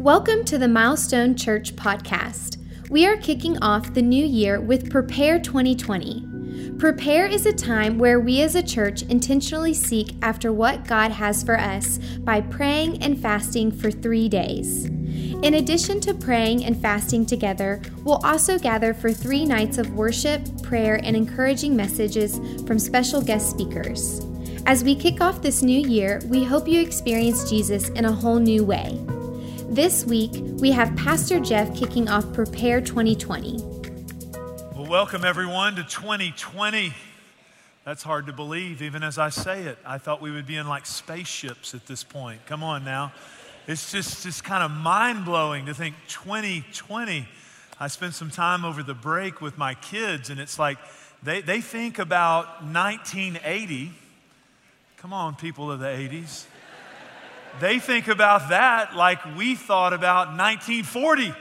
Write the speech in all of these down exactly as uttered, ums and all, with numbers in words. Welcome to the Milestone Church podcast. We are kicking off the new year with Prepare twenty twenty. Prepare is a time where we as a church intentionally seek after what God has for us by praying and fasting for three days. In addition to praying and fasting together, we'll also gather for three nights of worship, prayer, and encouraging messages from special guest speakers. As we kick off this new year, we hope you experience Jesus in a whole new way. This week, we have Pastor Jeff kicking off Prepare twenty twenty. Well, welcome everyone to twenty twenty. That's hard to believe, even as I say it. I thought we would be in like spaceships at this point. Come on now. It's just, just kind of mind-blowing to think twenty twenty. I spent some time over the break with my kids, and it's like they, they think about nineteen eighty. Come on, people of the eighties. They think about that like we thought about nineteen forty.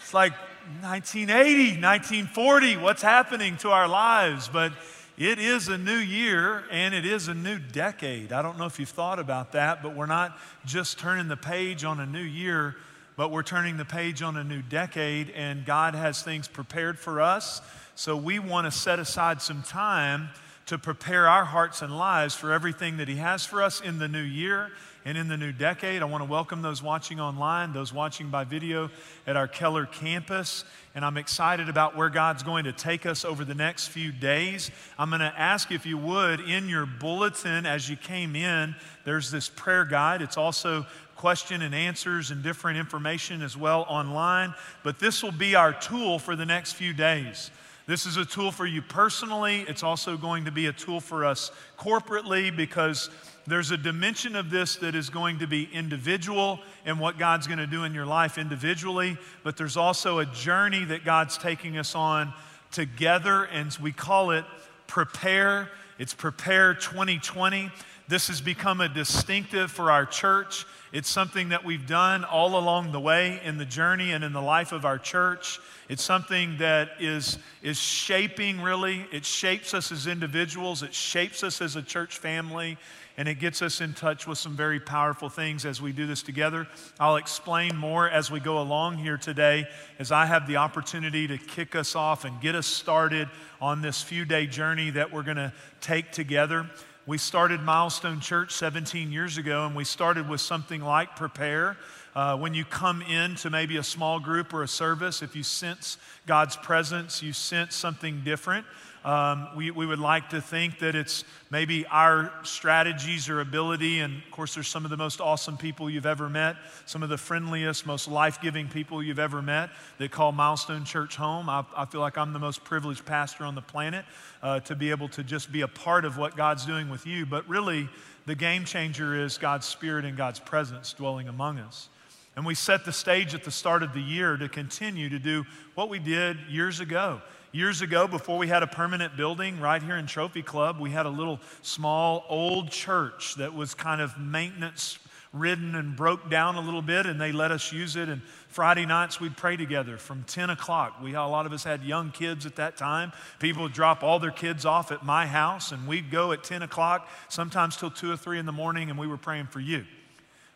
It's like nineteen eighty, nineteen forty, what's happening to our lives? But it is a new year and it is a new decade. I don't know if you've thought about that, but we're not just turning the page on a new year, but we're turning the page on a new decade, and God has things prepared for us. So we want to set aside some time to prepare our hearts and lives for everything that He has for us in the new year and in the new decade. I want to welcome those watching online, those watching by video at our Keller campus, and I'm excited about where God's going to take us over the next few days. I'm going to ask, if you would, in your bulletin as you came in, there's this prayer guide. It's also question and answers and different information as well online, but this will be our tool for the next few days. This is a tool for you personally. It's also going to be a tool for us corporately, because there's a dimension of this that is going to be individual and what God's going to do in your life individually, but there's also a journey that God's taking us on together, and we call it Prepare. It's Prepare twenty twenty. This has become a distinctive for our church. It's something that we've done all along the way in the journey and in the life of our church. It's something that is, is shaping, really. It shapes us as individuals. It shapes us as a church family. And it gets us in touch with some very powerful things as we do this together. I'll explain more as we go along here today, as I have the opportunity to kick us off and get us started on this few-day journey that we're going to take together. We started Milestone Church seventeen years ago, and we started with something like Prepare. Uh, when you come in to maybe a small group or a service, if you sense God's presence, you sense something different, um, we, we would like to think that it's maybe our strategies or ability, and of course there's some of the most awesome people you've ever met, some of the friendliest, most life-giving people you've ever met that call Milestone Church home. I, I feel like I'm the most privileged pastor on the planet uh, to be able to just be a part of what God's doing with you. But really, the game changer is God's Spirit and God's presence dwelling among us. And we set the stage at the start of the year to continue to do what we did years ago. Years ago, before we had a permanent building right here in Trophy Club, we had a little small old church that was kind of maintenance ridden and broke down a little bit, and they let us use it. And Friday nights we'd pray together from ten o'clock. We, a lot of us had young kids at that time. People would drop all their kids off at my house, and we'd go at ten o'clock, sometimes till two or three in the morning, and we were praying for you.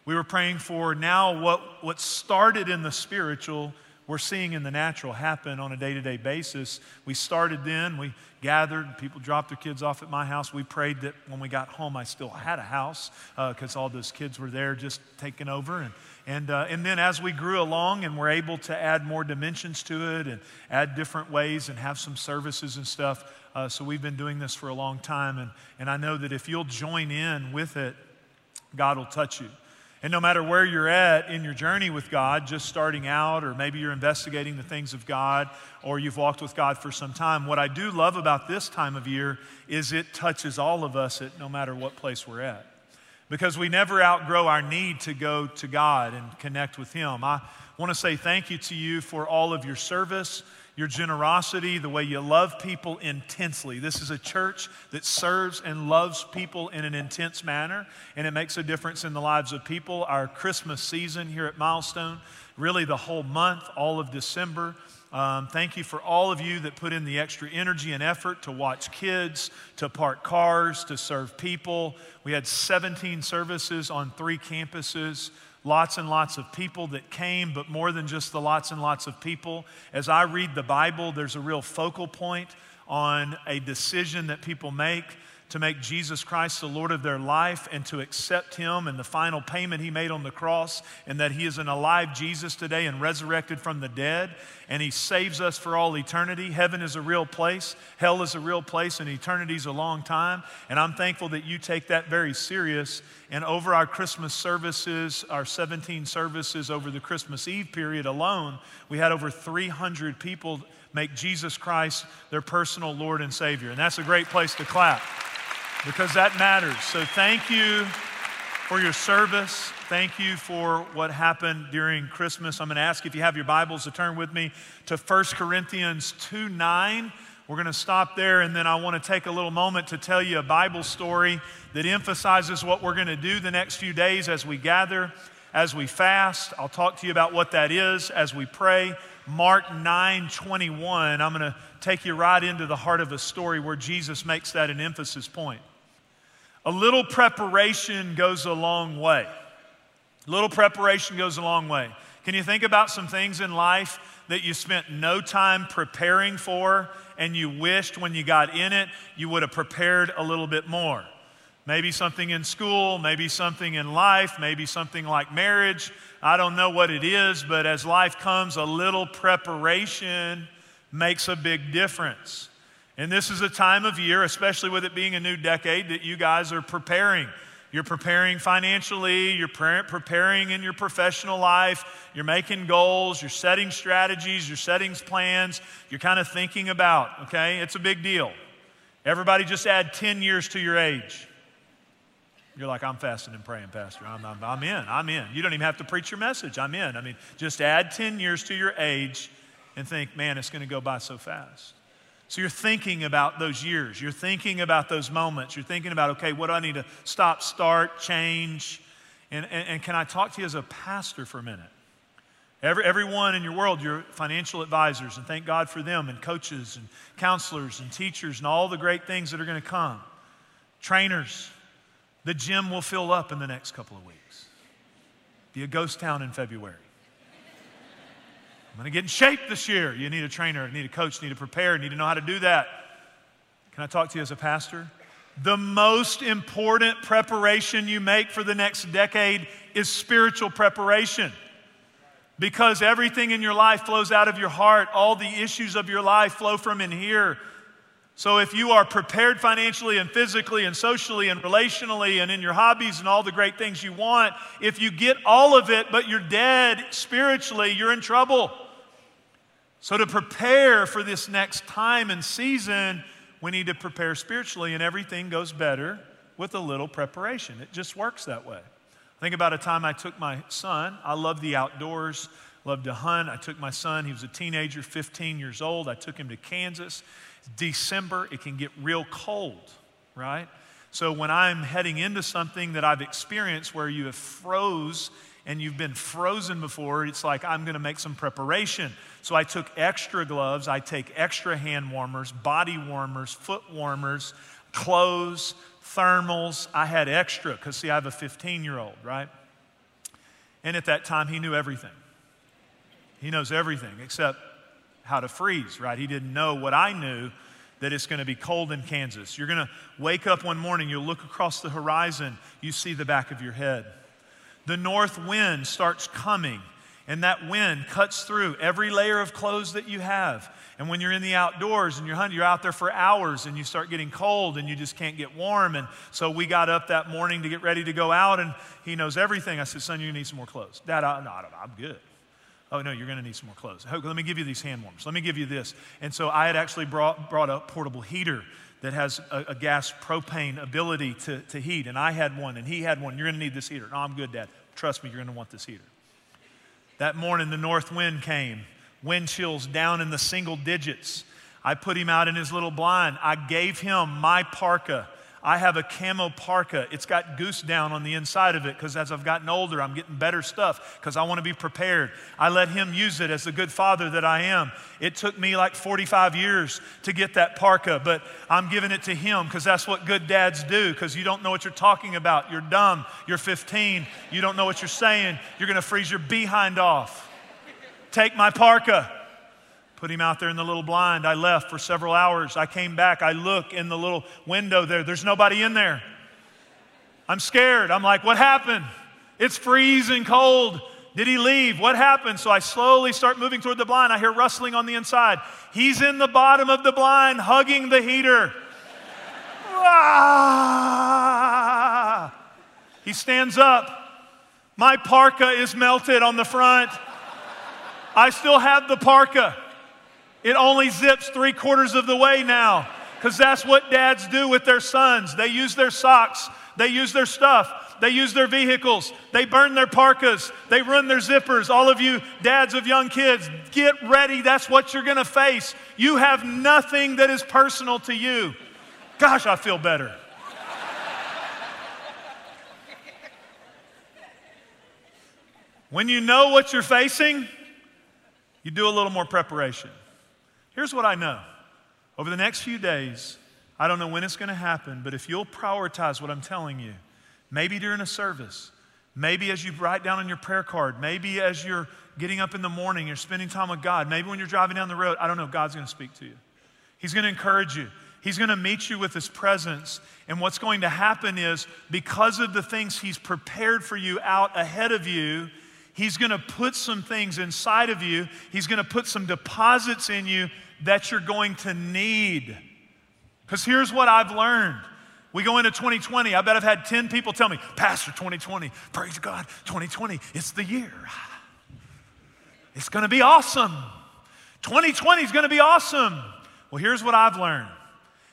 We were praying for now what, what started in the spiritual, we're seeing in the natural happen on a day-to-day basis. We started then, we gathered, people dropped their kids off at my house. We prayed that when we got home, I still had a house because uh, all those kids were there just taking over. And and, uh, and then as we grew along and were able to add more dimensions to it and add different ways and have some services and stuff, uh, so we've been doing this for a long time. And, and I know that if you'll join in with it, God will touch you. And no matter where you're at in your journey with God, just starting out, or maybe you're investigating the things of God, or you've walked with God for some time, what I do love about this time of year is it touches all of us at no matter what place we're at. Because we never outgrow our need to go to God and connect with Him. I want to say thank you to you for all of your service, your generosity, the way you love people intensely. This is a church that serves and loves people in an intense manner, and it makes a difference in the lives of people. Our Christmas season here at Milestone, really the whole month, all of December. Um, thank you for all of you that put in the extra energy and effort to watch kids, to park cars, to serve people. We had seventeen services on three campuses. lots and lots of people that came, but more than just the lots and lots of people. As I read the Bible, there's a real focal point on a decision that people make to make Jesus Christ the Lord of their life and to accept Him and the final payment He made on the cross, and that He is an alive Jesus today and resurrected from the dead, and He saves us for all eternity. Heaven is a real place, hell is a real place, and eternity is a long time. And I'm thankful that you take that very serious. And over our Christmas services, our seventeen services over the Christmas Eve period alone, we had over three hundred people make Jesus Christ their personal Lord and Savior. And that's a great place to clap, because that matters. So thank you for your service. Thank you for what happened during Christmas. I'm going to ask if you have your Bibles to turn with me to First Corinthians two nine. We're going to stop there, and then I want to take a little moment to tell you a Bible story that emphasizes what we're going to do the next few days as we gather, as we fast. I'll talk to you about what that is as we pray. Mark nine twenty-one, I'm going to take you right into the heart of a story where Jesus makes that an emphasis point. A little preparation goes a long way. A little preparation goes a long way. Can you think about some things in life that you spent no time preparing for and you wished when you got in it you would have prepared a little bit more? Maybe something in school, maybe something in life, maybe something like marriage. I don't know what it is, but as life comes, a little preparation makes a big difference. And this is a time of year, especially with it being a new decade, that you guys are preparing. You're preparing financially, you're preparing in your professional life, you're making goals, you're setting strategies, you're setting plans, you're kind of thinking about, okay? It's a big deal. Everybody just add ten years to your age. You're like, I'm fasting and praying, Pastor. I'm, I'm, I'm in. I'm in. You don't even have to preach your message. I'm in. I mean, just add ten years to your age and think, man, it's going to go by so fast. So you're thinking about those years. You're thinking about those moments. You're thinking about, okay, what do I need to stop, start, change? And, and, and can I talk to you as a pastor for a minute? Every, everyone in your world, your financial advisors, and thank God for them, and coaches and counselors and teachers and all the great things that are going to come. Trainers. The gym will fill up in the next couple of weeks. Be a ghost town in February. I'm going to get in shape this year. You need a trainer, you need a coach, you need to prepare, you need to know how to do that. Can I talk to you as a pastor? The most important preparation you make for the next decade is spiritual preparation. Because everything in your life flows out of your heart. All the issues of your life flow from in here. So if you are prepared financially and physically and socially and relationally and in your hobbies and all the great things you want, if you get all of it but you're dead spiritually, you're in trouble. So to prepare for this next time and season, we need to prepare spiritually, and everything goes better with a little preparation. It just works that way. I think about a time I took my son. I love the outdoors. Loved to hunt. I took my son. He was a teenager, fifteen years old. I took him to Kansas. December, it can get real cold, right? So when I'm heading into something that I've experienced where you have froze and you've been frozen before, it's like I'm going to make some preparation. So I took extra gloves. I take extra hand warmers, body warmers, foot warmers, clothes, thermals. I had extra because, see, I have a fifteen-year-old, right? And at that time, he knew everything. He knows everything except how to freeze, right? He didn't know what I knew, that it's going to be cold in Kansas. You're going to wake up one morning, you look across the horizon, you see the back of your head. The north wind starts coming, and that wind cuts through every layer of clothes that you have. And when you're in the outdoors and you're hunting, you're out there for hours and you start getting cold and you just can't get warm. And so we got up that morning to get ready to go out, and he knows everything. I said, son, you need some more clothes. Dad, I, no, I don't know, I'm good. Oh, no, you're going to need some more clothes. Let me give you these hand warmers. Let me give you this. And so I had actually brought, brought a portable heater that has a, a gas propane ability to, to heat. And I had one, and he had one. You're going to need this heater. No, I'm good, Dad. Trust me, you're going to want this heater. That morning, the north wind came. Wind chills down in the single digits. I put him out in his little blind. I gave him my parka. I have a camo parka. It's got goose down on the inside of it because as I've gotten older, I'm getting better stuff because I want to be prepared. I let him use it as the good father that I am. It took me like forty-five years to get that parka, but I'm giving it to him because that's what good dads do, because you don't know what you're talking about. You're dumb. You're fifteen. You don't know what you're saying. You're going to freeze your behind off. Take my parka. Put him out there in the little blind. I left for several hours. I came back. I look in the little window there. There's nobody in there. I'm scared. I'm like, what happened? It's freezing cold. Did he leave? What happened? So I slowly start moving toward the blind. I hear rustling on the inside. He's in the bottom of the blind hugging the heater. Ah! He stands up. My parka is melted on the front. I still have the parka. It only zips three quarters of the way now, because that's what dads do with their sons. They use their socks. They use their stuff. They use their vehicles. They burn their parkas. They ruin their zippers. All of you dads of young kids, get ready. That's what you're going to face. You have nothing that is personal to you. Gosh, I feel better. When you know what you're facing, you do a little more preparation. Here's what I know. Over the next few days, I don't know when it's going to happen, but if you'll prioritize what I'm telling you, maybe during a service, maybe as you write down on your prayer card, maybe as you're getting up in the morning, you're spending time with God, maybe when you're driving down the road, I don't know, God's going to speak to you. He's going to encourage you. He's going to meet you with His presence. And what's going to happen is, because of the things He's prepared for you out ahead of you, He's going to put some things inside of you. He's going to put some deposits in you that you're going to need. Because here's what I've learned. We go into twenty twenty. I bet I've had ten people tell me, Pastor, twenty twenty, praise God, twenty twenty, it's the year. It's going to be awesome. twenty twenty is going to be awesome. Well, here's what I've learned.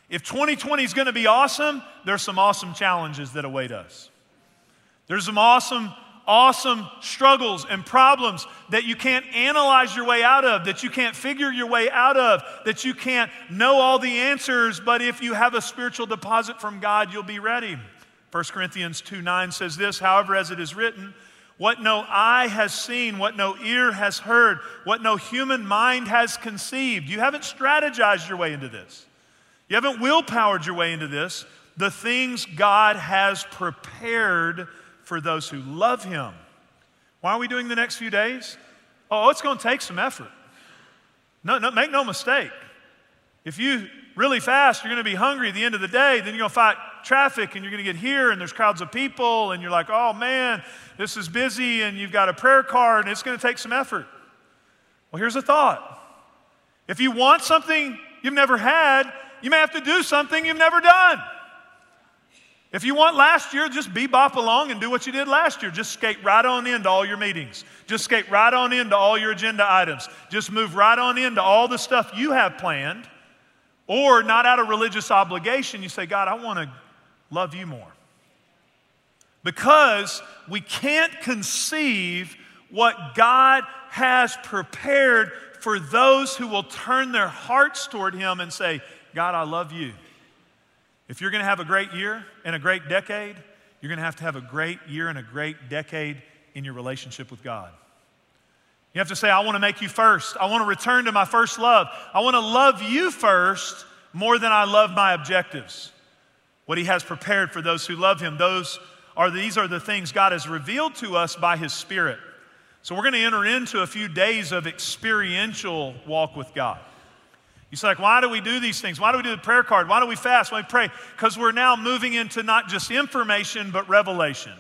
If twenty twenty is going to be awesome, there's some awesome challenges that await us. There's some awesome Awesome struggles and problems that you can't analyze your way out of, that you can't figure your way out of, that you can't know all the answers, but if you have a spiritual deposit from God, you'll be ready. First Corinthians two nine says this, however, as it is written, what no eye has seen, what no ear has heard, what no human mind has conceived. You haven't strategized your way into this. You haven't willpowered your way into this. The things God has prepared for those who love Him. Why are we doing the next few days? Oh, it's going to take some effort. No, no, make no mistake. If you really fast, you're going to be hungry at the end of the day. Then you're going to fight traffic, and you're going to get here, and there's crowds of people, and you're like, oh, man, this is busy, and you've got a prayer card, and it's going to take some effort. Well, here's a thought. If you want something you've never had, you may have to do something you've never done. If you want last year, just bebop along and do what you did last year. Just skate right on into all your meetings. Just skate right on into all your agenda items. Just move right on into all the stuff you have planned. Or not out of religious obligation, you say, God, I want to love you more. Because we can't conceive what God has prepared for those who will turn their hearts toward Him and say, God, I love you. If you're going to have a great year and a great decade, you're going to have to have a great year and a great decade in your relationship with God. You have to say, I want to make you first. I want to return to my first love. I want to love you first more than I love my objectives. What He has prepared for those who love Him, those are, these are the things God has revealed to us by His Spirit. So we're going to enter into a few days of experiential walk with God. You say, like, why do we do these things? Why do we do the prayer card? Why do we fast? Why do we pray? Because we're now moving into not just information, but revelation.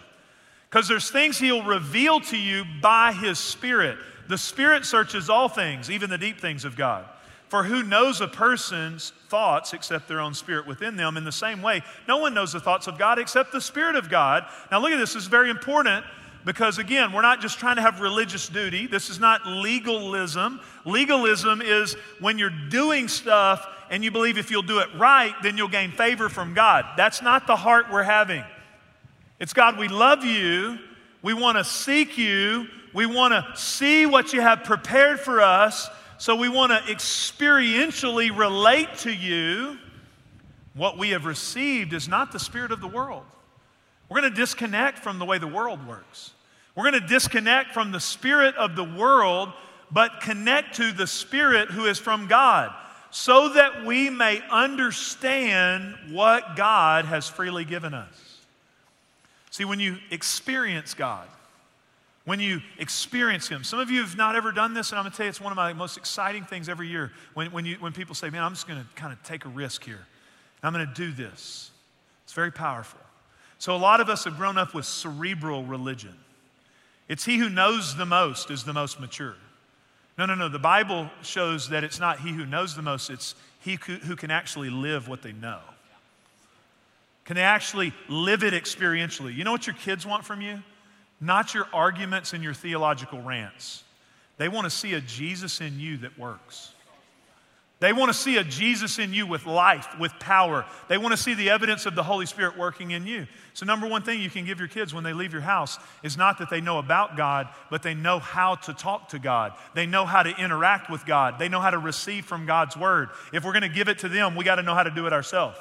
Because there's things He'll reveal to you by His Spirit. The Spirit searches all things, even the deep things of God. For who knows a person's thoughts except their own spirit within them? In the same way, no one knows the thoughts of God except the Spirit of God. Now look at this. This is very important. Because again, we're not just trying to have religious duty. This is not legalism. Legalism is when you're doing stuff and you believe if you'll do it right, then you'll gain favor from God. That's not the heart we're having. It's God, we love you. We want to seek you. We want to see what you have prepared for us. So we want to experientially relate to you. What we have received is not the spirit of the world. We're going to disconnect from the way the world works. We're going to disconnect from the spirit of the world, but connect to the Spirit who is from God, so that we may understand what God has freely given us. See, when you experience God, when you experience Him, some of you have not ever done this, and I'm going to tell you it's one of my most exciting things every year when, when, you, when people say, man, I'm just going to kind of take a risk here, and I'm going to do this. It's very powerful. So a lot of us have grown up with cerebral religion. It's he who knows the most is the most mature. No, no, no. The Bible shows that it's not he who knows the most. It's he who can actually live what they know. Can they actually live it experientially? You know what your kids want from you? Not your arguments and your theological rants. They want to see a Jesus in you that works. They want to see a Jesus in you with life, with power. They want to see the evidence of the Holy Spirit working in you. So number one thing you can give your kids when they leave your house is not that they know about God, but they know how to talk to God. They know how to interact with God. They know how to receive from God's word. If we're going to give it to them, we got to know how to do it ourselves.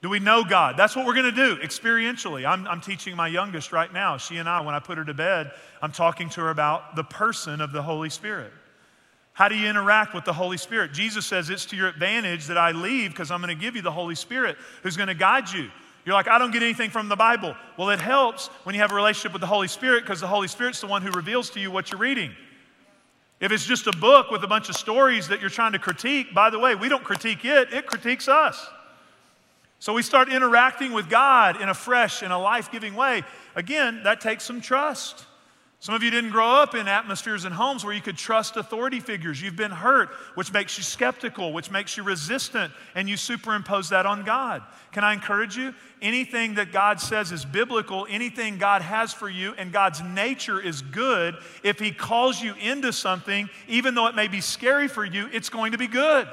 Do we know God? That's what we're going to do experientially. I'm, I'm teaching my youngest right now. She and I, when I put her to bed, I'm talking to her about the person of the Holy Spirit. How do you interact with the Holy Spirit? Jesus says it's to your advantage that I leave because I'm going to give you the Holy Spirit who's going to guide you. You're like, I don't get anything from the Bible. Well, it helps when you have a relationship with the Holy Spirit because the Holy Spirit's the one who reveals to you what you're reading. If it's just a book with a bunch of stories that you're trying to critique, by the way, we don't critique it, it critiques us. So we start interacting with God in a fresh and a life-giving way. Again, that takes some trust. Some of you didn't grow up in atmospheres and homes where you could trust authority figures. You've been hurt, which makes you skeptical, which makes you resistant, and you superimpose that on God. Can I encourage you? Anything that God says is biblical, anything God has for you, and God's nature is good. If He calls you into something, even though it may be scary for you, it's going to be good.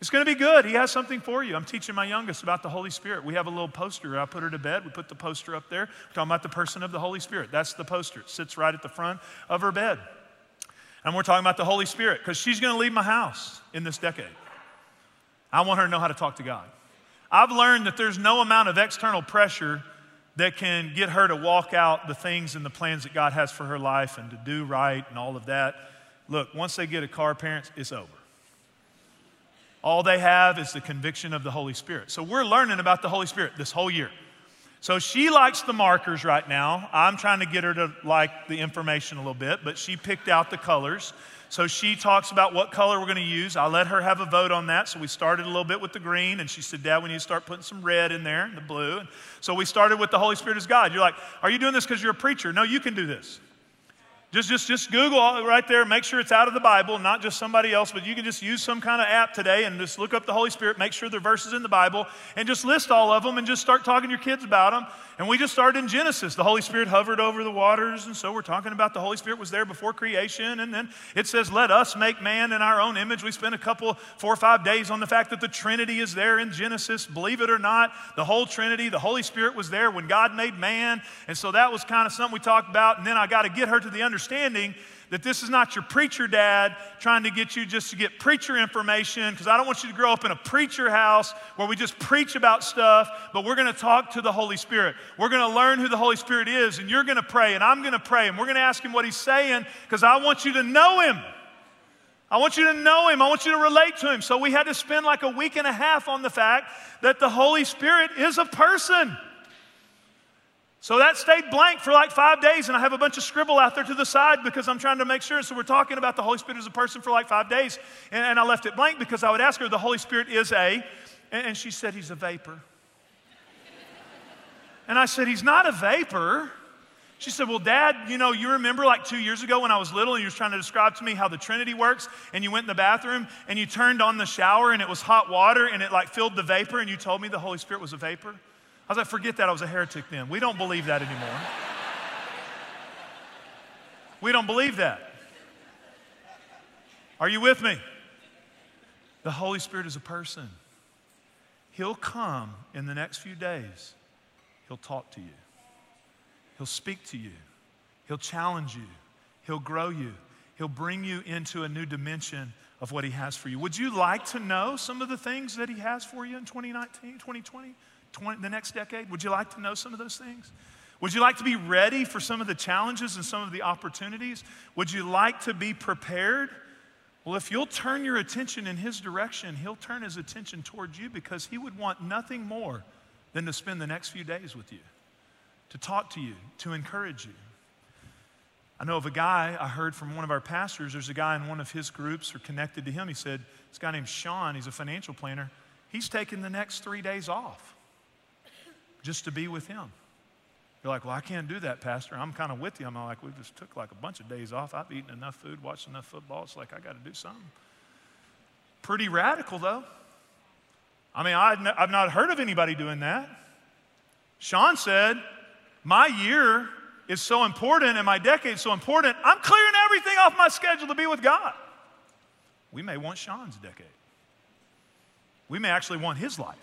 It's going to be good. He has something for you. I'm teaching my youngest about the Holy Spirit. We have a little poster. I put her to bed. We put the poster up there. We're talking about the person of the Holy Spirit. That's the poster. It sits right at the front of her bed. And we're talking about the Holy Spirit because she's going to leave my house in this decade. I want her to know how to talk to God. I've learned that there's no amount of external pressure that can get her to walk out the things and the plans that God has for her life and to do right and all of that. Look, once they get a car, parents, it's over. All they have is the conviction of the Holy Spirit. So we're learning about the Holy Spirit this whole year. So she likes the markers right now. I'm trying to get her to like the information a little bit, but she picked out the colors. So she talks about what color we're going to use. I let her have a vote on that. So we started a little bit with the green, and she said, Dad, we need to start putting some red in there and the blue. And so we started with the Holy Spirit as God. You're like, are you doing this because you're a preacher? No, you can do this. Just, just, just Google right there. Make sure it's out of the Bible, not just somebody else, but you can just use some kind of app today and just look up the Holy Spirit, make sure there are verses in the Bible, and just list all of them and just start talking to your kids about them. And we just started in Genesis. The Holy Spirit hovered over the waters, and so we're talking about the Holy Spirit was there before creation, and then it says, let us make man in our own image. We spent a couple, four or five days on the fact that the Trinity is there in Genesis. Believe it or not, the whole Trinity, the Holy Spirit was there when God made man, and so that was kind of something we talked about, and then I got to get her to the understanding Understanding that this is not your preacher dad trying to get you just to get preacher information, because I don't want you to grow up in a preacher house where we just preach about stuff, but we're going to talk to the Holy Spirit. We're going to learn who the Holy Spirit is, and you're going to pray, and I'm going to pray, and we're going to ask Him what He's saying, because I want you to know Him. I want you to know Him. I want you to relate to Him. So we had to spend like a week and a half on the fact that the Holy Spirit is a person. So that stayed blank for like five days, and I have a bunch of scribble out there to the side because I'm trying to make sure. So we're talking about the Holy Spirit as a person for like five days, and, and I left it blank because I would ask her, the Holy Spirit is a, and, and she said, He's a vapor. And I said, He's not a vapor. She said, well, Dad, you know, you remember like two years ago when I was little and you were trying to describe to me how the Trinity works, and you went in the bathroom and you turned on the shower and it was hot water and it like filled the vapor, and you told me the Holy Spirit was a vapor? I was like, forget that, I was a heretic then. We don't believe that anymore. We don't believe that. Are you with me? The Holy Spirit is a person. He'll come in the next few days. He'll talk to you. He'll speak to you. He'll challenge you. He'll grow you. He'll bring you into a new dimension of what he has for you. Would you like to know some of the things that he has for you in twenty nineteen, twenty twenty, twenty, the next decade? Would you like to know some of those things? Would you like to be ready for some of the challenges and some of the opportunities? Would you like to be prepared? Well, if you'll turn your attention in his direction, he'll turn his attention towards you, because he would want nothing more than to spend the next few days with you, to talk to you, to encourage you. I know of a guy I heard from one of our pastors. There's a guy in one of his groups or connected to him. He said, this guy named Sean, he's a financial planner. He's taking the next three days off just to be with him. You're like, well, I can't do that, Pastor. I'm kind of with you. I'm like, we just took like a bunch of days off. I've eaten enough food, watched enough football. It's like, I got to do something. Pretty radical, though. I mean, I've not heard of anybody doing that. Sean said, my year is so important and my decade is so important, I'm clearing everything off my schedule to be with God. We may want Sean's decade. We may actually want his life,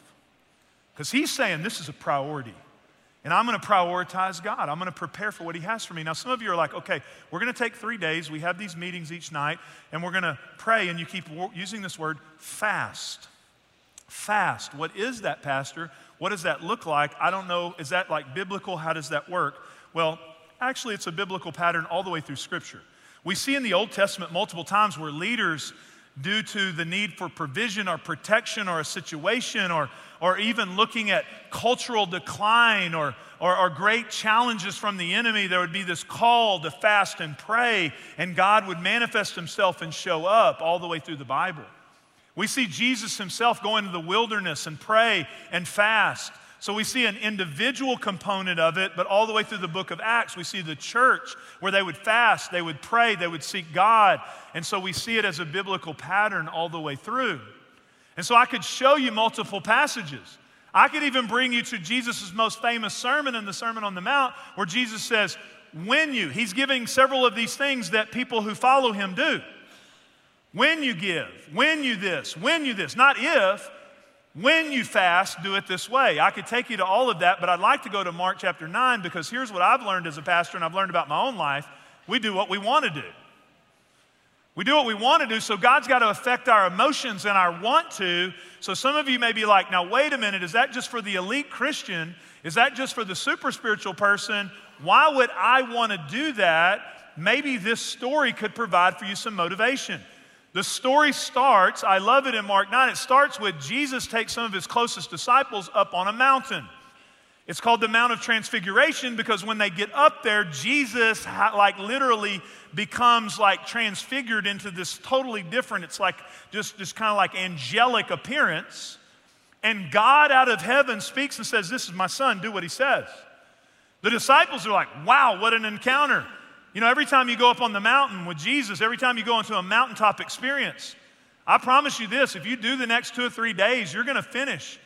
because he's saying this is a priority. And I'm going to prioritize God. I'm going to prepare for what he has for me. Now, some of you are like, okay, we're going to take three days. We have these meetings each night, and we're going to pray, and you keep using this word, fast. Fast. What is that, Pastor? What does that look like? I don't know. Is that like biblical? How does that work? Well, actually, it's a biblical pattern all the way through Scripture. We see in the Old Testament multiple times where leaders, due to the need for provision or protection or a situation, or, or even looking at cultural decline or, or, or great challenges from the enemy, there would be this call to fast and pray, and God would manifest himself and show up all the way through the Bible. We see Jesus himself go into the wilderness and pray and fast. So we see an individual component of it, but all the way through the book of Acts, we see the church where they would fast, they would pray, they would seek God. And so we see it as a biblical pattern all the way through. And so I could show you multiple passages. I could even bring you to Jesus' most famous sermon in the Sermon on the Mount, where Jesus says, when you, he's giving several of these things that people who follow him do. When you give, when you this, when you this, not if. When you fast, do it this way. I could take you to all of that, but I'd like to go to Mark chapter nine, because here's what I've learned as a pastor and I've learned about my own life. We do what we want to do. We do what we want to do, so God's got to affect our emotions and our want to. So some of you may be like, now wait a minute, is that just for the elite Christian? Is that just for the super spiritual person? Why would I want to do that? Maybe this story could provide for you some motivation. The story starts, I love it in Mark nine, it starts with Jesus takes some of his closest disciples up on a mountain. It's called the Mount of Transfiguration, because when they get up there, Jesus like literally becomes like transfigured into this totally different, it's like just, just kind of like angelic appearance. And God out of heaven speaks and says, this is my son, do what he says. The disciples are like, wow, what an encounter. You know, every time you go up on the mountain with Jesus, every time you go into a mountaintop experience, I promise you this, if you do the next two or three days, you're going to finish.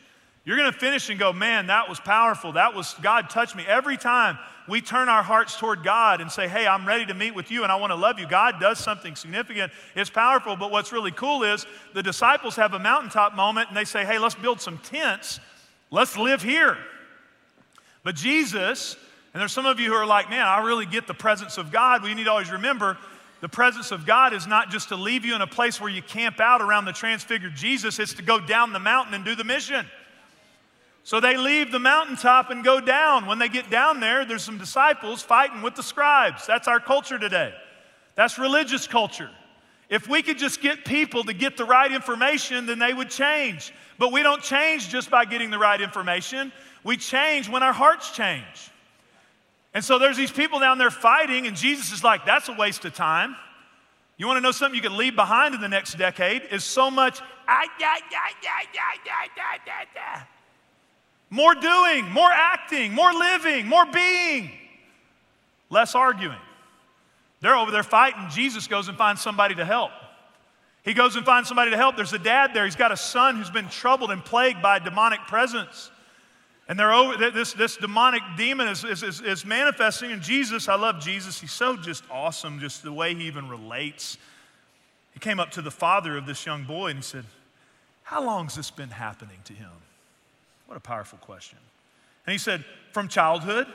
You're going to finish and go, man, that was powerful. That was, God touched me. Every time we turn our hearts toward God and say, hey, I'm ready to meet with you and I want to love you, God does something significant. It's powerful. But what's really cool is the disciples have a mountaintop moment and they say, hey, let's build some tents. Let's live here. But Jesus... And there's some of you who are like, man, I really get the presence of God. Well, you need to always remember the presence of God is not just to leave you in a place where you camp out around the transfigured Jesus. It's to go down the mountain and do the mission. So they leave the mountaintop and go down. When they get down there, there's some disciples fighting with the scribes. That's our culture today. That's religious culture. If we could just get people to get the right information, then they would change. But we don't change just by getting the right information. We change when our hearts change. And so there's these people down there fighting, and Jesus is like, that's a waste of time. You want to know something you could leave behind in the next decade is so much ah, yeah, yeah, yeah, yeah, yeah, yeah, yeah. More doing, more acting, more living, more being, less arguing. They're over there fighting. Jesus goes and finds somebody to help. He goes and finds somebody to help. There's a dad there. He's got a son who's been troubled and plagued by a demonic presence. And they're over, this, this demonic demon is, is, is, is manifesting. And Jesus, I love Jesus. He's so just awesome, just the way he even relates. He came up to the father of this young boy and he said, how long has this been happening to him? What a powerful question. And he said, from childhood.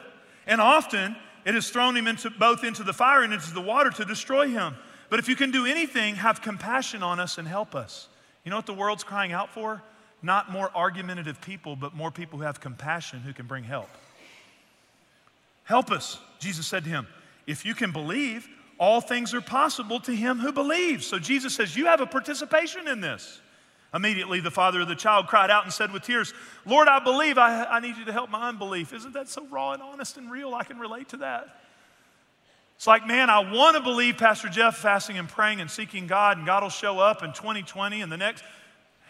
And often it has thrown him into both into the fire and into the water to destroy him. But if you can do anything, have compassion on us and help us. You know what the world's crying out for? Not more argumentative people, but more people who have compassion, who can bring help. Help us, Jesus said to him. If you can believe, all things are possible to him who believes. So Jesus says, you have a participation in this. Immediately, the father of the child cried out and said with tears, Lord, I believe, I, I need you to help my unbelief. Isn't that so raw and honest and real? I can relate to that. It's like, man, I want to believe Pastor Jeff fasting and praying and seeking God, and God will show up in twenty twenty and the next.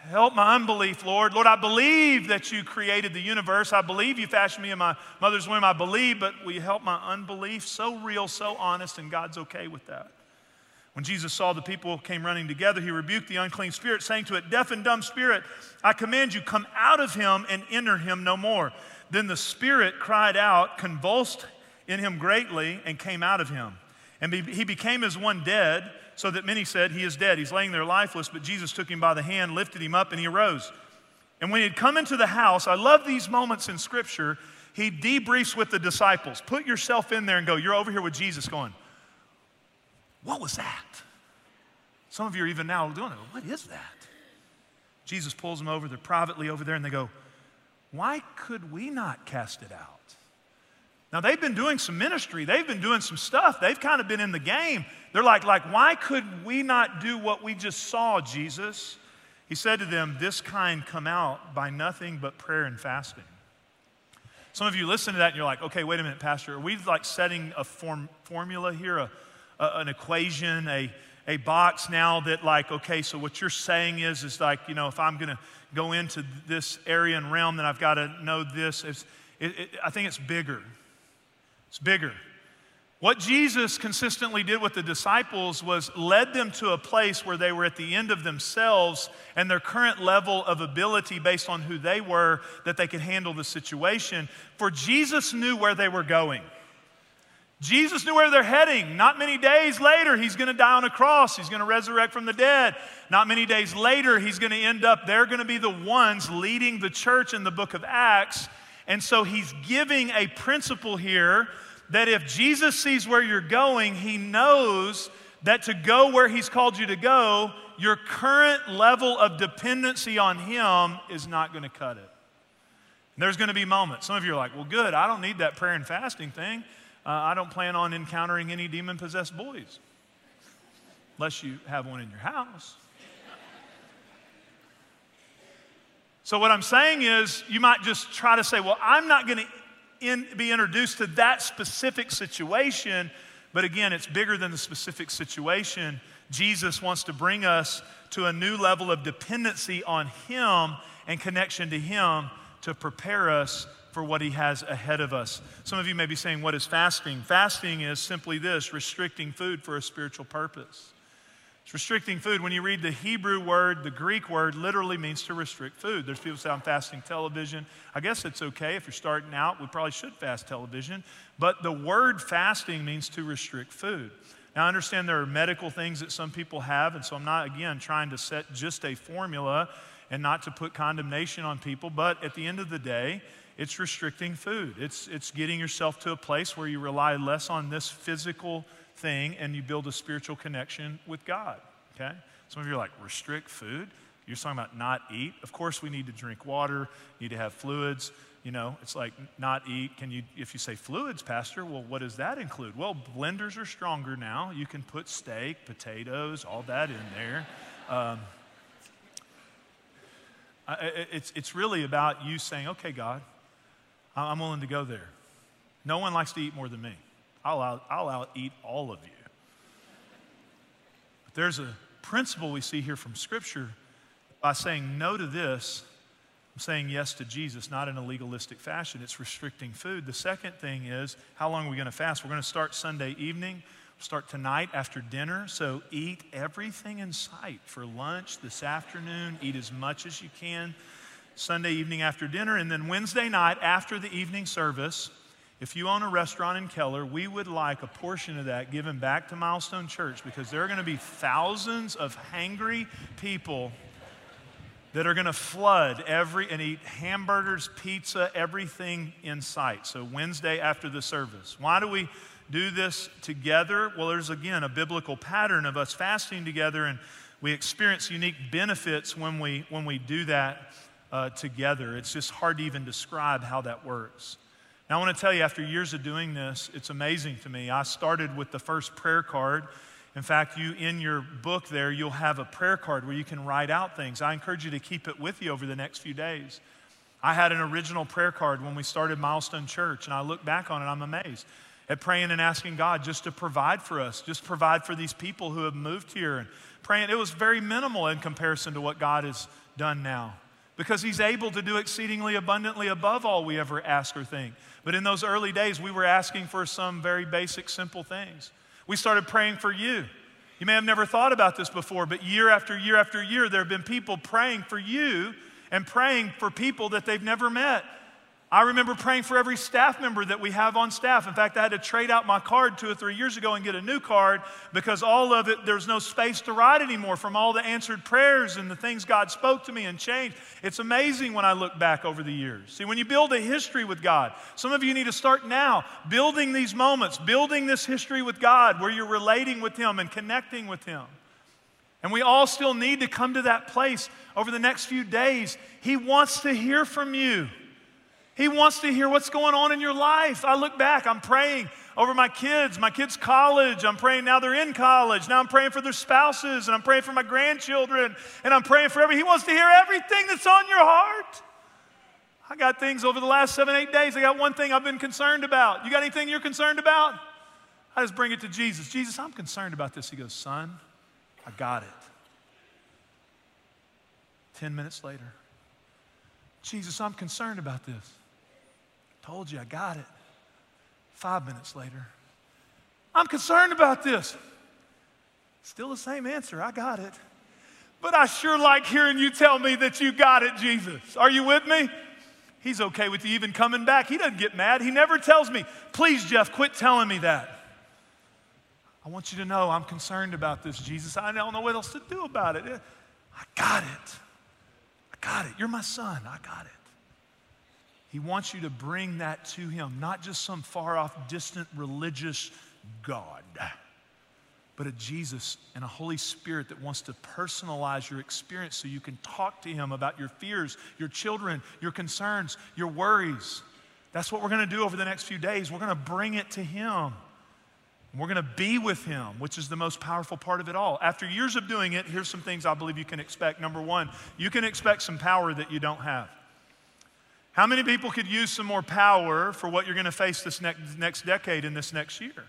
Help my unbelief, Lord. Lord, I believe that you created the universe. I believe you fashioned me in my mother's womb. I believe, but will you help my unbelief? So real, so honest, and God's okay with that. When Jesus saw the people came running together, he rebuked the unclean spirit, saying to it, deaf and dumb spirit, I command you, come out of him and enter him no more. Then the spirit cried out, convulsed in him greatly, and came out of him. And he became as one dead, so that many said, he is dead. He's laying there lifeless, but Jesus took him by the hand, lifted him up, and he arose. And when he had come into the house, I love these moments in Scripture, he debriefs with the disciples. Put yourself in there and go, you're over here with Jesus going, what was that? Some of you are even now doing it. What is that? Jesus pulls them over. They're privately over there, and they go, why could we not cast it out? Now, they've been doing some ministry. They've been doing some stuff. They've kind of been in the game. They're like, like, why could we not do what we just saw, Jesus? He said to them, this kind come out by nothing but prayer and fasting. Some of you listen to that, and you're like, okay, wait a minute, Pastor. Are we like setting a form, formula here, a, a, an equation, a, a box now that like, okay, so what you're saying is, is like, you know, if I'm going to go into this area and realm, then I've got to know this. It's, it, it, I think it's bigger. It's bigger. What Jesus consistently did with the disciples was led them to a place where they were at the end of themselves and their current level of ability based on who they were, that they could handle the situation. For Jesus knew where they were going. Jesus knew where they're heading. Not many days later, he's going to die on a cross. He's going to resurrect from the dead. Not many days later, he's going to end up, they're going to be the ones leading the church in the book of Acts. And so he's giving a principle here that if Jesus sees where you're going, he knows that to go where he's called you to go, your current level of dependency on him is not going to cut it. And there's going to be moments. Some of you are like, well, good, I don't need that prayer and fasting thing. Uh, I don't plan on encountering any demon-possessed boys, unless you have one in your house. So what I'm saying is, you might just try to say, well, I'm not going to be introduced to that specific situation. But again, it's bigger than the specific situation. Jesus wants to bring us to a new level of dependency on him and connection to him to prepare us for what he has ahead of us. Some of you may be saying, what is fasting? Fasting is simply this, restricting food for a spiritual purpose. It's restricting food. When you read the Hebrew word, the Greek word literally means to restrict food. There's people say, I'm fasting television. I guess it's okay if you're starting out. We probably should fast television. But the word fasting means to restrict food. Now, I understand there are medical things that some people have, and so I'm not, again, trying to set just a formula and not to put condemnation on people. But at the end of the day, it's restricting food. It's, it's getting yourself to a place where you rely less on this physical thing and you build a spiritual connection with God, okay? Some of you are like, restrict food? You're talking about not eat? Of course we need to drink water, need to have fluids, you know, it's like not eat. Can you, if you say fluids, Pastor, well, what does that include? Well, blenders are stronger now. You can put steak, potatoes, all that in there. Um, it's, it's really about you saying, okay, God, I'm willing to go there. No one likes to eat more than me. I'll out, I'll out eat all of you. But there's a principle we see here from Scripture. By saying no to this, I'm saying yes to Jesus, not in a legalistic fashion. It's restricting food. The second thing is, how long are we going to fast? We're going to start Sunday evening. We'll start tonight after dinner. So eat everything in sight for lunch this afternoon. Eat as much as you can Sunday evening after dinner. And then Wednesday night after the evening service, if you own a restaurant in Keller, we would like a portion of that given back to Milestone Church, because there are going to be thousands of hangry people that are going to flood every and eat hamburgers, pizza, everything in sight. So Wednesday after the service. Why do we do this together? Well, there's again a biblical pattern of us fasting together, and we experience unique benefits when we, when we do that uh, together. It's just hard to even describe how that works. Now, I want to tell you, after years of doing this, it's amazing to me. I started with the first prayer card. In fact, you in your book there, you'll have a prayer card where you can write out things. I encourage you to keep it with you over the next few days. I had an original prayer card when we started Milestone Church, and I look back on it, I'm amazed at praying and asking God just to provide for us, just provide for these people who have moved here. And praying, it was very minimal in comparison to what God has done now, because he's able to do exceedingly abundantly above all we ever ask or think. But in those early days, we were asking for some very basic, simple things. We started praying for you. You may have never thought about this before, but year after year after year, there have been people praying for you and praying for people that they've never met. I remember praying for every staff member that we have on staff. In fact, I had to trade out my card two or three years ago and get a new card because all of it, there's no space to write anymore from all the answered prayers and the things God spoke to me and changed. It's amazing when I look back over the years. See, when you build a history with God, some of you need to start now building these moments, building this history with God where you're relating with him and connecting with him. And we all still need to come to that place over the next few days. He wants to hear from you. He wants to hear what's going on in your life. I look back, I'm praying over my kids, my kids' college. I'm praying now they're in college. Now I'm praying for their spouses, and I'm praying for my grandchildren, and I'm praying for everything. He wants to hear everything that's on your heart. I got things over the last seven, eight days. I got one thing I've been concerned about. You got anything you're concerned about? I just bring it to Jesus. Jesus, I'm concerned about this. He goes, son, I got it. Ten minutes later, Jesus, I'm concerned about this. Told you, I got it. Five minutes later, I'm concerned about this. Still the same answer, I got it. But I sure like hearing you tell me that you got it, Jesus. Are you with me? He's okay with you even coming back. He doesn't get mad. He never tells me, please, Jeff, quit telling me that. I want you to know I'm concerned about this, Jesus. I don't know what else to do about it. I got it. I got it. You're my son. I got it. He wants you to bring that to him, not just some far-off, distant, religious God, but a Jesus and a Holy Spirit that wants to personalize your experience so you can talk to him about your fears, your children, your concerns, your worries. That's what we're going to do over the next few days. We're going to bring it to him. And we're going to be with him, which is the most powerful part of it all. After years of doing it, here's some things I believe you can expect. Number one, you can expect some power that you don't have. How many people could use some more power for what you're going to face this next, next decade and this next year?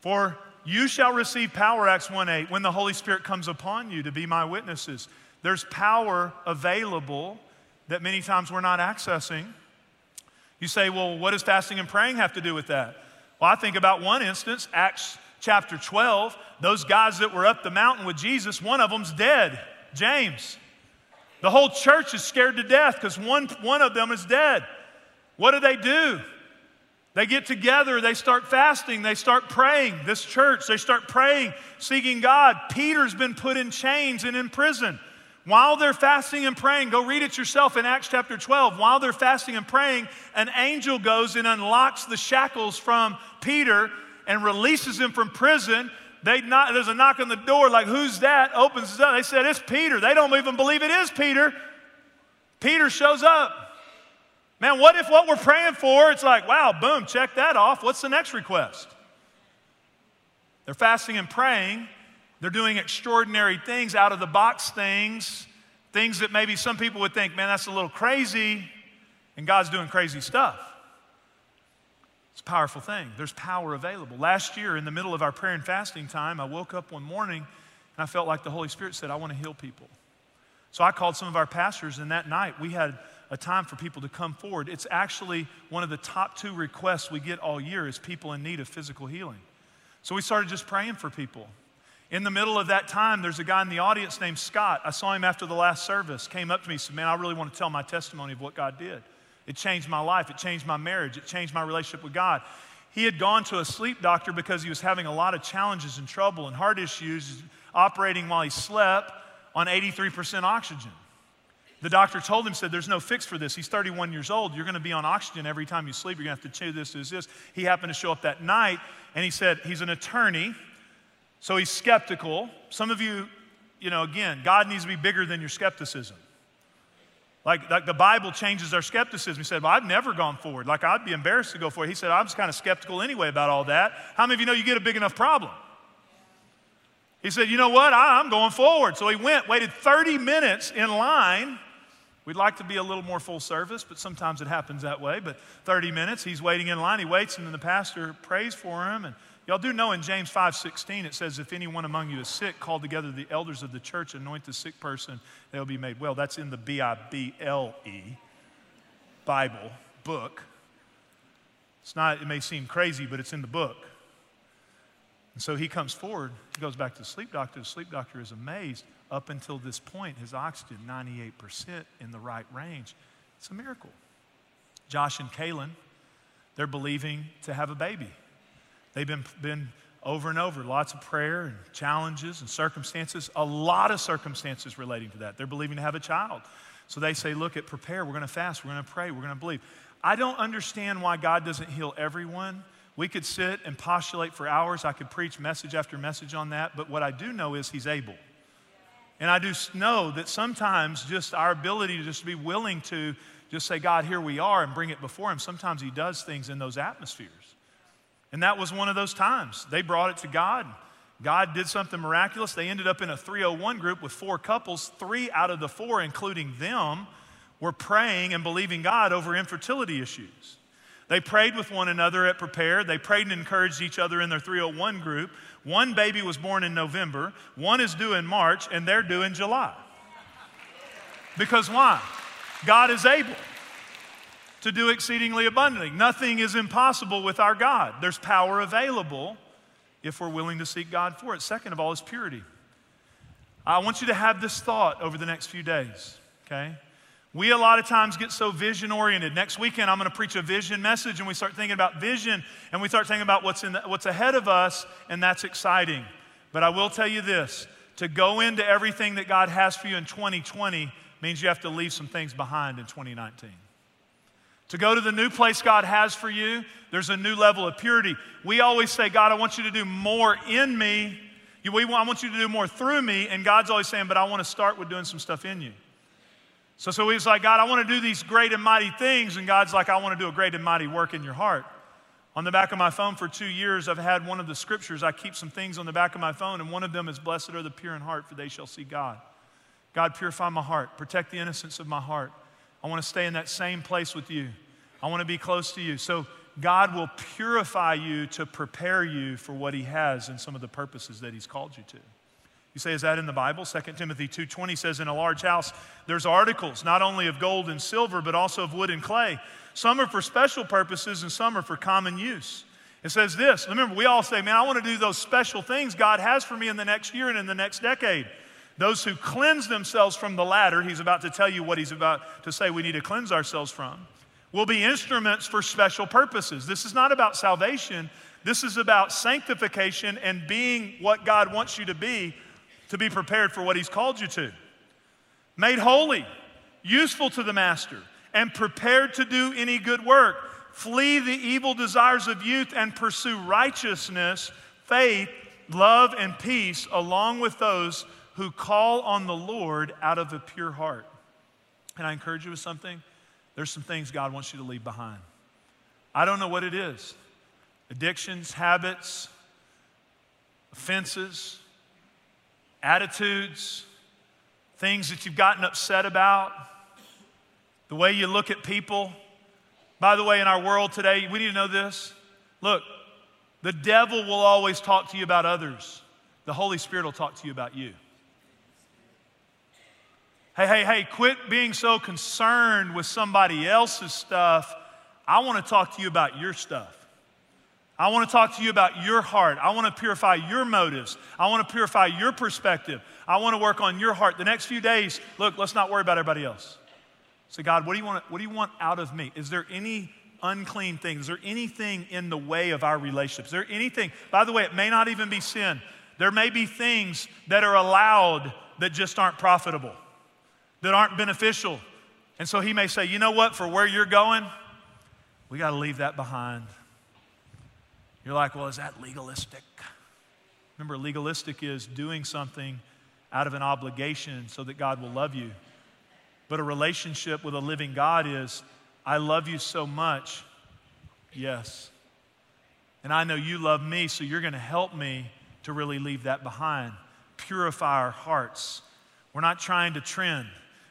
For you shall receive power, Acts one eight, when the Holy Spirit comes upon you to be my witnesses. There's power available that many times we're not accessing. You say, well, what does fasting and praying have to do with that? Well, I think about one instance, Acts chapter twelve. Those guys that were up the mountain with Jesus, one of them's dead, James. The whole church is scared to death because one, one of them is dead. What do they do? They get together, they start fasting, they start praying. This church, they start praying, seeking God. Peter's been put in chains and in prison. While they're fasting and praying, go read it yourself in Acts chapter twelve. While they're fasting and praying, an angel goes and unlocks the shackles from Peter and releases him from prison. They knock, there's a knock on the door, like, who's that? Opens it up. They said, it's Peter. They don't even believe it is Peter. Peter shows up. Man, what if what we're praying for, it's like, wow, boom, check that off. What's the next request? They're fasting and praying. They're doing extraordinary things, out-of-the-box things, things that maybe some people would think, man, that's a little crazy, and God's doing crazy stuff. It's a powerful thing. There's power available. Last year, in the middle of our prayer and fasting time, I woke up one morning and I felt like the Holy Spirit said, I want to heal people. So I called some of our pastors, and that night we had a time for people to come forward. It's actually one of the top two requests we get all year is people in need of physical healing. So we started just praying for people. In the middle of that time, there's a guy in the audience named Scott. I saw him after the last service, came up to me, said, man, I really want to tell my testimony of what God did. It changed my life. It changed my marriage. It changed my relationship with God. He had gone to a sleep doctor because he was having a lot of challenges and trouble and heart issues, operating while he slept on eighty-three percent oxygen. The doctor told him, said, there's no fix for this. He's thirty-one years old. You're going to be on oxygen every time you sleep. You're going to have to chew this, this, this. He happened to show up that night, and he said, he's an attorney, so he's skeptical. Some of you, you know, again, God needs to be bigger than your skepticism. Like, like the Bible changes our skepticism. He said, well, I've never gone forward. Like, I'd be embarrassed to go forward. He said, I'm just kind of skeptical anyway about all that. How many of you know you get a big enough problem? He said, you know what? I, I'm going forward. So he went, waited thirty minutes in line. We'd like to be a little more full service, but sometimes it happens that way. But thirty minutes, he's waiting in line. He waits, and then the pastor prays for him. And y'all do know in James five sixteen, it says, if anyone among you is sick, call together the elders of the church, anoint the sick person, they'll be made well. That's in the B I B L E Bible book. It's not, it may seem crazy, but it's in the book. And so he comes forward, he goes back to the sleep doctor. The sleep doctor is amazed. Up until this point, his oxygen, ninety-eight percent in the right range. It's a miracle. Josh and Kaylin, they're believing to have a baby. They've been, been over and over, lots of prayer and challenges and circumstances, a lot of circumstances relating to that. They're believing to have a child. So they say, look, at Prepare, we're going to fast, we're going to pray, we're going to believe. I don't understand why God doesn't heal everyone. We could sit and postulate for hours. I could preach message after message on that. But what I do know is he's able. And I do know that sometimes just our ability to just be willing to just say, God, here we are, and bring it before him. Sometimes he does things in those atmospheres. And that was one of those times. They brought it to God. God did something miraculous. They ended up in a three oh one group with four couples. Three out of the four, including them, were praying and believing God over infertility issues. They prayed with one another at Prepare. They prayed and encouraged each other in their three oh one group. One baby was born in November. One is due in March, and they're due in July. Because why? God is able to do exceedingly abundantly. Nothing is impossible with our God. There's power available if we're willing to seek God for it. Second of all is purity. I want you to have this thought over the next few days, okay? We a lot of times get so vision-oriented. Next weekend, I'm going to preach a vision message, and we start thinking about vision, and we start thinking about what's, in the, what's ahead of us, and that's exciting. But I will tell you this, to go into everything that God has for you in twenty twenty means you have to leave some things behind in twenty nineteen. To go to the new place God has for you, there's a new level of purity. We always say, God, I want you to do more in me. I want you to do more through me. And God's always saying, but I want to start with doing some stuff in you. So, so he's like, God, I want to do these great and mighty things. And God's like, I want to do a great and mighty work in your heart. On the back of my phone for two years, I've had one of the scriptures. I keep some things on the back of my phone. And one of them is, blessed are the pure in heart, for they shall see God. God, purify my heart. Protect the innocence of my heart. I want to stay in that same place with you. I want to be close to you. So God will purify you to prepare you for what he has and some of the purposes that he's called you to. You say, is that in the Bible? Second Timothy two twenty says, in a large house, there's articles, not only of gold and silver, but also of wood and clay. Some are for special purposes and some are for common use. It says this, remember, we all say, man, I want to do those special things God has for me in the next year and in the next decade. Those who cleanse themselves from the latter, he's about to tell you what he's about to say we need to cleanse ourselves from, will be instruments for special purposes. This is not about salvation. This is about sanctification and being what God wants you to be, to be prepared for what he's called you to. Made holy, useful to the master, and prepared to do any good work. Flee the evil desires of youth and pursue righteousness, faith, love, and peace, along with those who call on the Lord out of a pure heart. And I encourage you with something. There's some things God wants you to leave behind. I don't know what it is. Addictions, habits, offenses, attitudes, things that you've gotten upset about, the way you look at people. By the way, in our world today, we need to know this. Look, the devil will always talk to you about others. The Holy Spirit will talk to you about you. Hey, hey, hey, quit being so concerned with somebody else's stuff. I want to talk to you about your stuff. I want to talk to you about your heart. I want to purify your motives. I want to purify your perspective. I want to work on your heart. The next few days, look, let's not worry about everybody else. Say, God, what do you want, what do you want out of me? Is there any unclean thing? Is there anything in the way of our relationships? Is there anything? By the way, it may not even be sin. There may be things that are allowed that just aren't profitable. that aren't beneficial. And so he may say, you know what, for where you're going, we got to leave that behind. You're like, well, is that legalistic? Remember, legalistic is doing something out of an obligation so that God will love you. But a relationship with a living God is, I love you so much, yes. And I know you love me, so you're going to help me to really leave that behind. Purify our hearts. We're not trying to trend.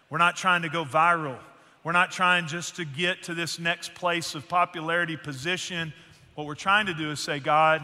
We're not trying to go viral. We're not trying just to get to this next place of popularity, position. What we're trying to do is say, God,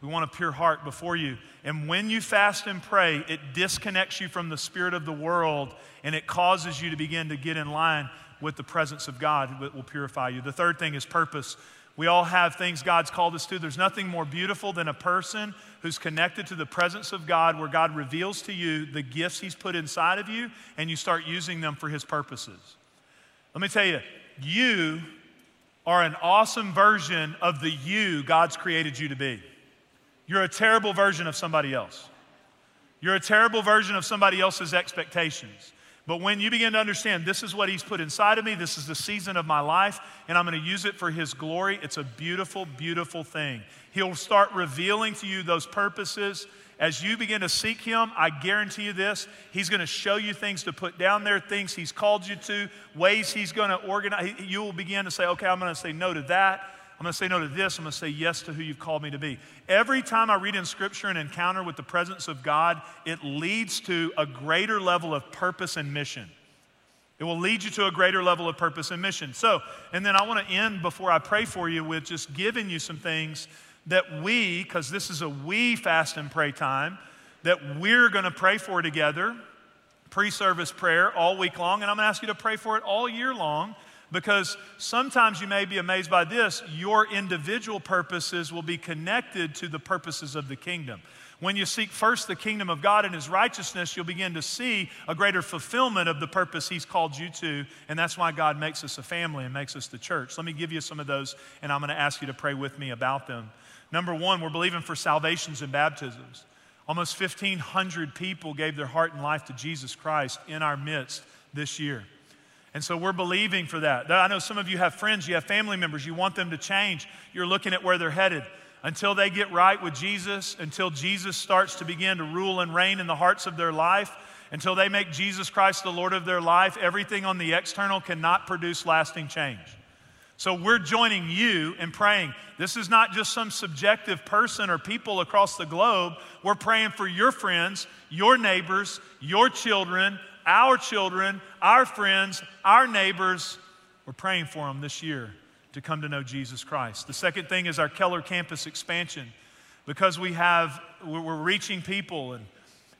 we want a pure heart before you. And when you fast and pray, it disconnects you from the spirit of the world, and it causes you to begin to get in line with the presence of God that will purify you. The third thing is purpose. We all have things God's called us to. There's nothing more beautiful than a person who's connected to the presence of God, where God reveals to you the gifts he's put inside of you, and you start using them for his purposes. Let me tell you, you are an awesome version of the you God's created you to be. You're a terrible version of somebody else. You're a terrible version of somebody else's expectations. But when you begin to understand, this is what he's put inside of me, this is the season of my life, and I'm going to use it for his glory, it's a beautiful, beautiful thing. He'll start revealing to you those purposes. As you begin to seek him, I guarantee you this, he's going to show you things to put down there, things he's called you to, ways he's going to organize. You will begin to say, okay, I'm going to say no to that. I'm going to say no to this. I'm going to say yes to who you've called me to be. Every time I read in Scripture an encounter with the presence of God, it leads to a greater level of purpose and mission. It will lead you to a greater level of purpose and mission. So, and then I want to end before I pray for you with just giving you some things that we, because this is a we fast and pray time, that we're going to pray for together, pre-service prayer all week long, and I'm going to ask you to pray for it all year long. Because sometimes you may be amazed by this, your individual purposes will be connected to the purposes of the kingdom. When you seek first the kingdom of God and his righteousness, you'll begin to see a greater fulfillment of the purpose he's called you to, and that's why God makes us a family and makes us the church. Let me give you some of those, and I'm going to ask you to pray with me about them. Number one, we're believing for salvations and baptisms. Almost fifteen hundred people gave their heart and life to Jesus Christ in our midst this year. And so we're believing for that. I know some of you have friends, you have family members, you want them to change. You're looking at where they're headed. Until they get right with Jesus, until Jesus starts to begin to rule and reign in the hearts of their life, until they make Jesus Christ the Lord of their life, everything on the external cannot produce lasting change. So we're joining you in praying. This is not just some subjective person or people across the globe. We're praying for your friends, your neighbors, your children, our children, our friends, our neighbors. We're praying for them this year to come to know Jesus Christ. The second thing is our Keller campus expansion. Because we have, we're reaching people and,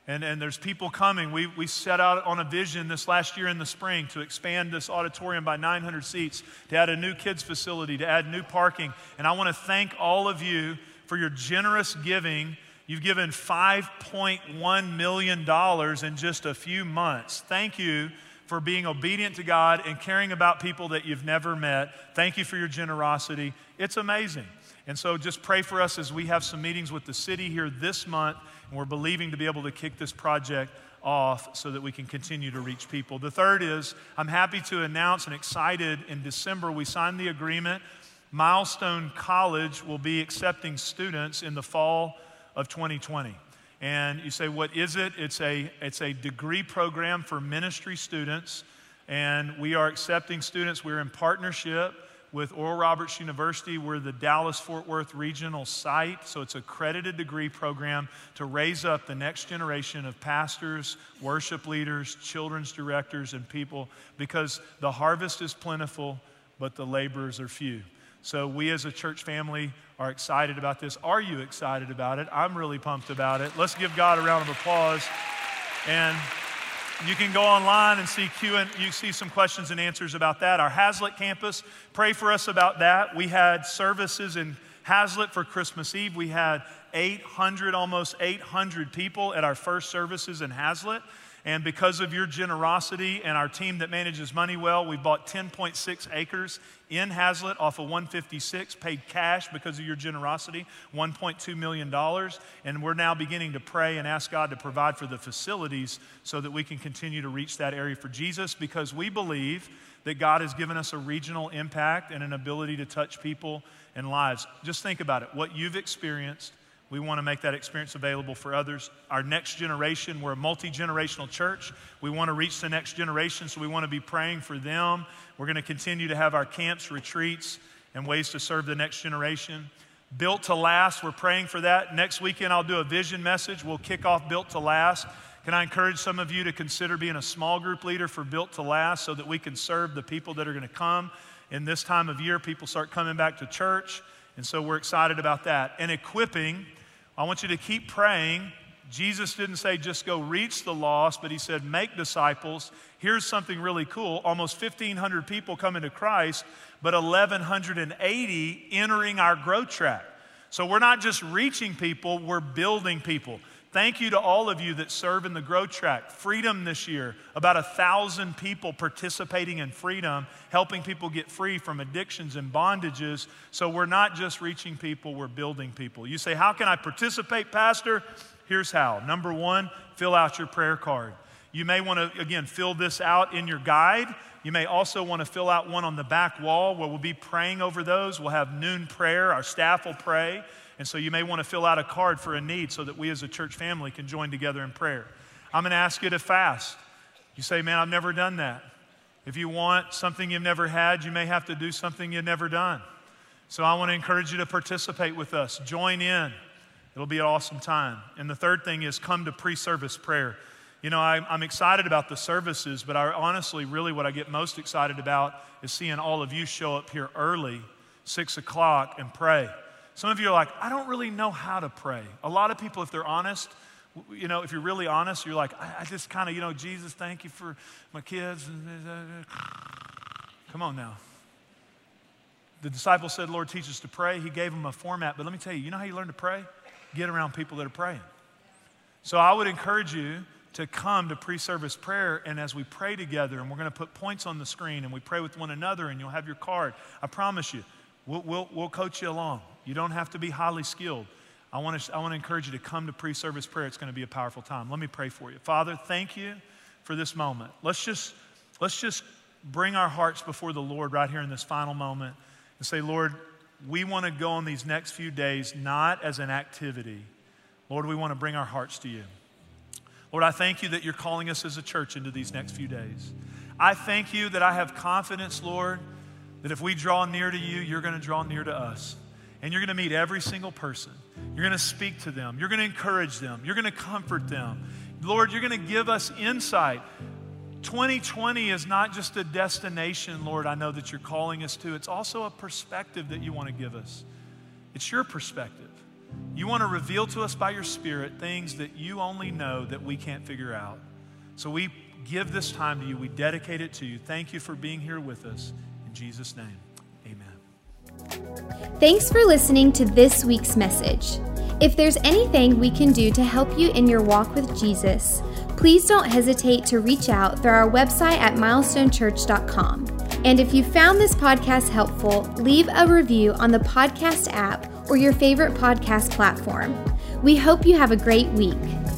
and, and there's people coming. We, we set out on a vision this last year in the spring to expand this auditorium by nine hundred seats, to add a new kids facility, to add new parking. And I want to thank all of you for your generous giving. You've given five point one million dollars in just a few months. Thank you for being obedient to God and caring about people that you've never met. Thank you for your generosity. It's amazing. And so just pray for us as we have some meetings with the city here this month, and we're believing to be able to kick this project off so that we can continue to reach people. The third is, I'm happy to announce and excited, in December we signed the agreement. Milestone College will be accepting students in the fall of twenty twenty. And you say, what is it? It's a, it's a degree program for ministry students, and we are accepting students. We're in partnership with Oral Roberts University. We're the Dallas-Fort Worth regional site, so it's an accredited degree program to raise up the next generation of pastors, worship leaders, children's directors, and people, because the harvest is plentiful, but the laborers are few. So we as a church family are excited about this. Are you excited about it? I'm really pumped about it. Let's give God a round of applause. And you can go online and see Q and you see some questions and answers about that. Our Hazlitt campus, pray for us about that. We had services in Hazlitt for Christmas Eve. We had eight hundred, almost eight hundred people at our first services in Hazlitt. And because of your generosity and our team that manages money well, we bought ten point six acres in Hazlitt off of one fifty-six, paid cash because of your generosity, one point two million dollars. And we're now beginning to pray and ask God to provide for the facilities so that we can continue to reach that area for Jesus, because we believe that God has given us a regional impact and an ability to touch people and lives. Just think about it. What you've experienced, we want to make that experience available for others. Our next generation, we're a multi-generational church. We want to reach the next generation, so we want to be praying for them. We're going to continue to have our camps, retreats, and ways to serve the next generation. Built to Last, we're praying for that. Next weekend, I'll do a vision message. We'll kick off Built to Last. Can I encourage some of you to consider being a small group leader for Built to Last so that we can serve the people that are going to come? In this time of year, people start coming back to church, and so we're excited about that. And equipping, I want you to keep praying. Jesus didn't say just go reach the lost, but he said make disciples. Here's something really cool. Almost fifteen hundred people come into Christ, but eleven eighty entering our Grow Track. So we're not just reaching people, we're building people. Thank you to all of you that serve in the Grow Track. Freedom this year, about one thousand people participating in Freedom, helping people get free from addictions and bondages. So we're not just reaching people, we're building people. You say, how can I participate, Pastor? Here's how. Number one, fill out your prayer card. You may want to, again, fill this out in your guide. You may also want to fill out one on the back wall where we'll be praying over those. We'll have noon prayer. Our staff will pray. And so you may want to fill out a card for a need so that we as a church family can join together in prayer. I'm going to ask you to fast. You say, man, I've never done that. If you want something you've never had, you may have to do something you've never done. So I want to encourage you to participate with us. Join in. It'll be an awesome time. And the third thing is come to pre-service prayer. You know, I, I'm excited about the services, but I honestly, really what I get most excited about is seeing all of you show up here early, six o'clock, and pray. Some of you are like, I don't really know how to pray. A lot of people, if they're honest, you know, if you're really honest, you're like, I, I just kind of, you know, Jesus, thank you for my kids. Come on now. The disciples said, Lord, teach us to pray. He gave them a format, but let me tell you, you know how you learn to pray? Get around people that are praying. So I would encourage you to come to pre-service prayer, and as we pray together, and we're going to put points on the screen, and we pray with one another, and you'll have your card. I promise you, we'll, we'll, we'll coach you along. You don't have to be highly skilled. I want to, I want to encourage you to come to pre-service prayer. It's going to be a powerful time. Let me pray for you. Father, thank you for this moment. Let's just, let's just bring our hearts before the Lord right here in this final moment and say, Lord, we want to go on these next few days not as an activity. Lord, we want to bring our hearts to you. Lord, I thank you that you're calling us as a church into these next few days. I thank you that I have confidence, Lord, that if we draw near to you, you're going to draw near to us. And you're going to meet every single person. You're going to speak to them. You're going to encourage them. You're going to comfort them. Lord, you're going to give us insight. twenty twenty is not just a destination, Lord, I know that you're calling us to. It's also a perspective that you want to give us. It's your perspective. You want to reveal to us by your Spirit things that you only know that we can't figure out. So we give this time to you. We dedicate it to you. Thank you for being here with us. In Jesus' name. Thanks for listening to this week's message. If there's anything we can do to help you in your walk with Jesus, please don't hesitate to reach out through our website at milestone church dot com. And if you found this podcast helpful, leave a review on the podcast app or your favorite podcast platform. We hope you have a great week.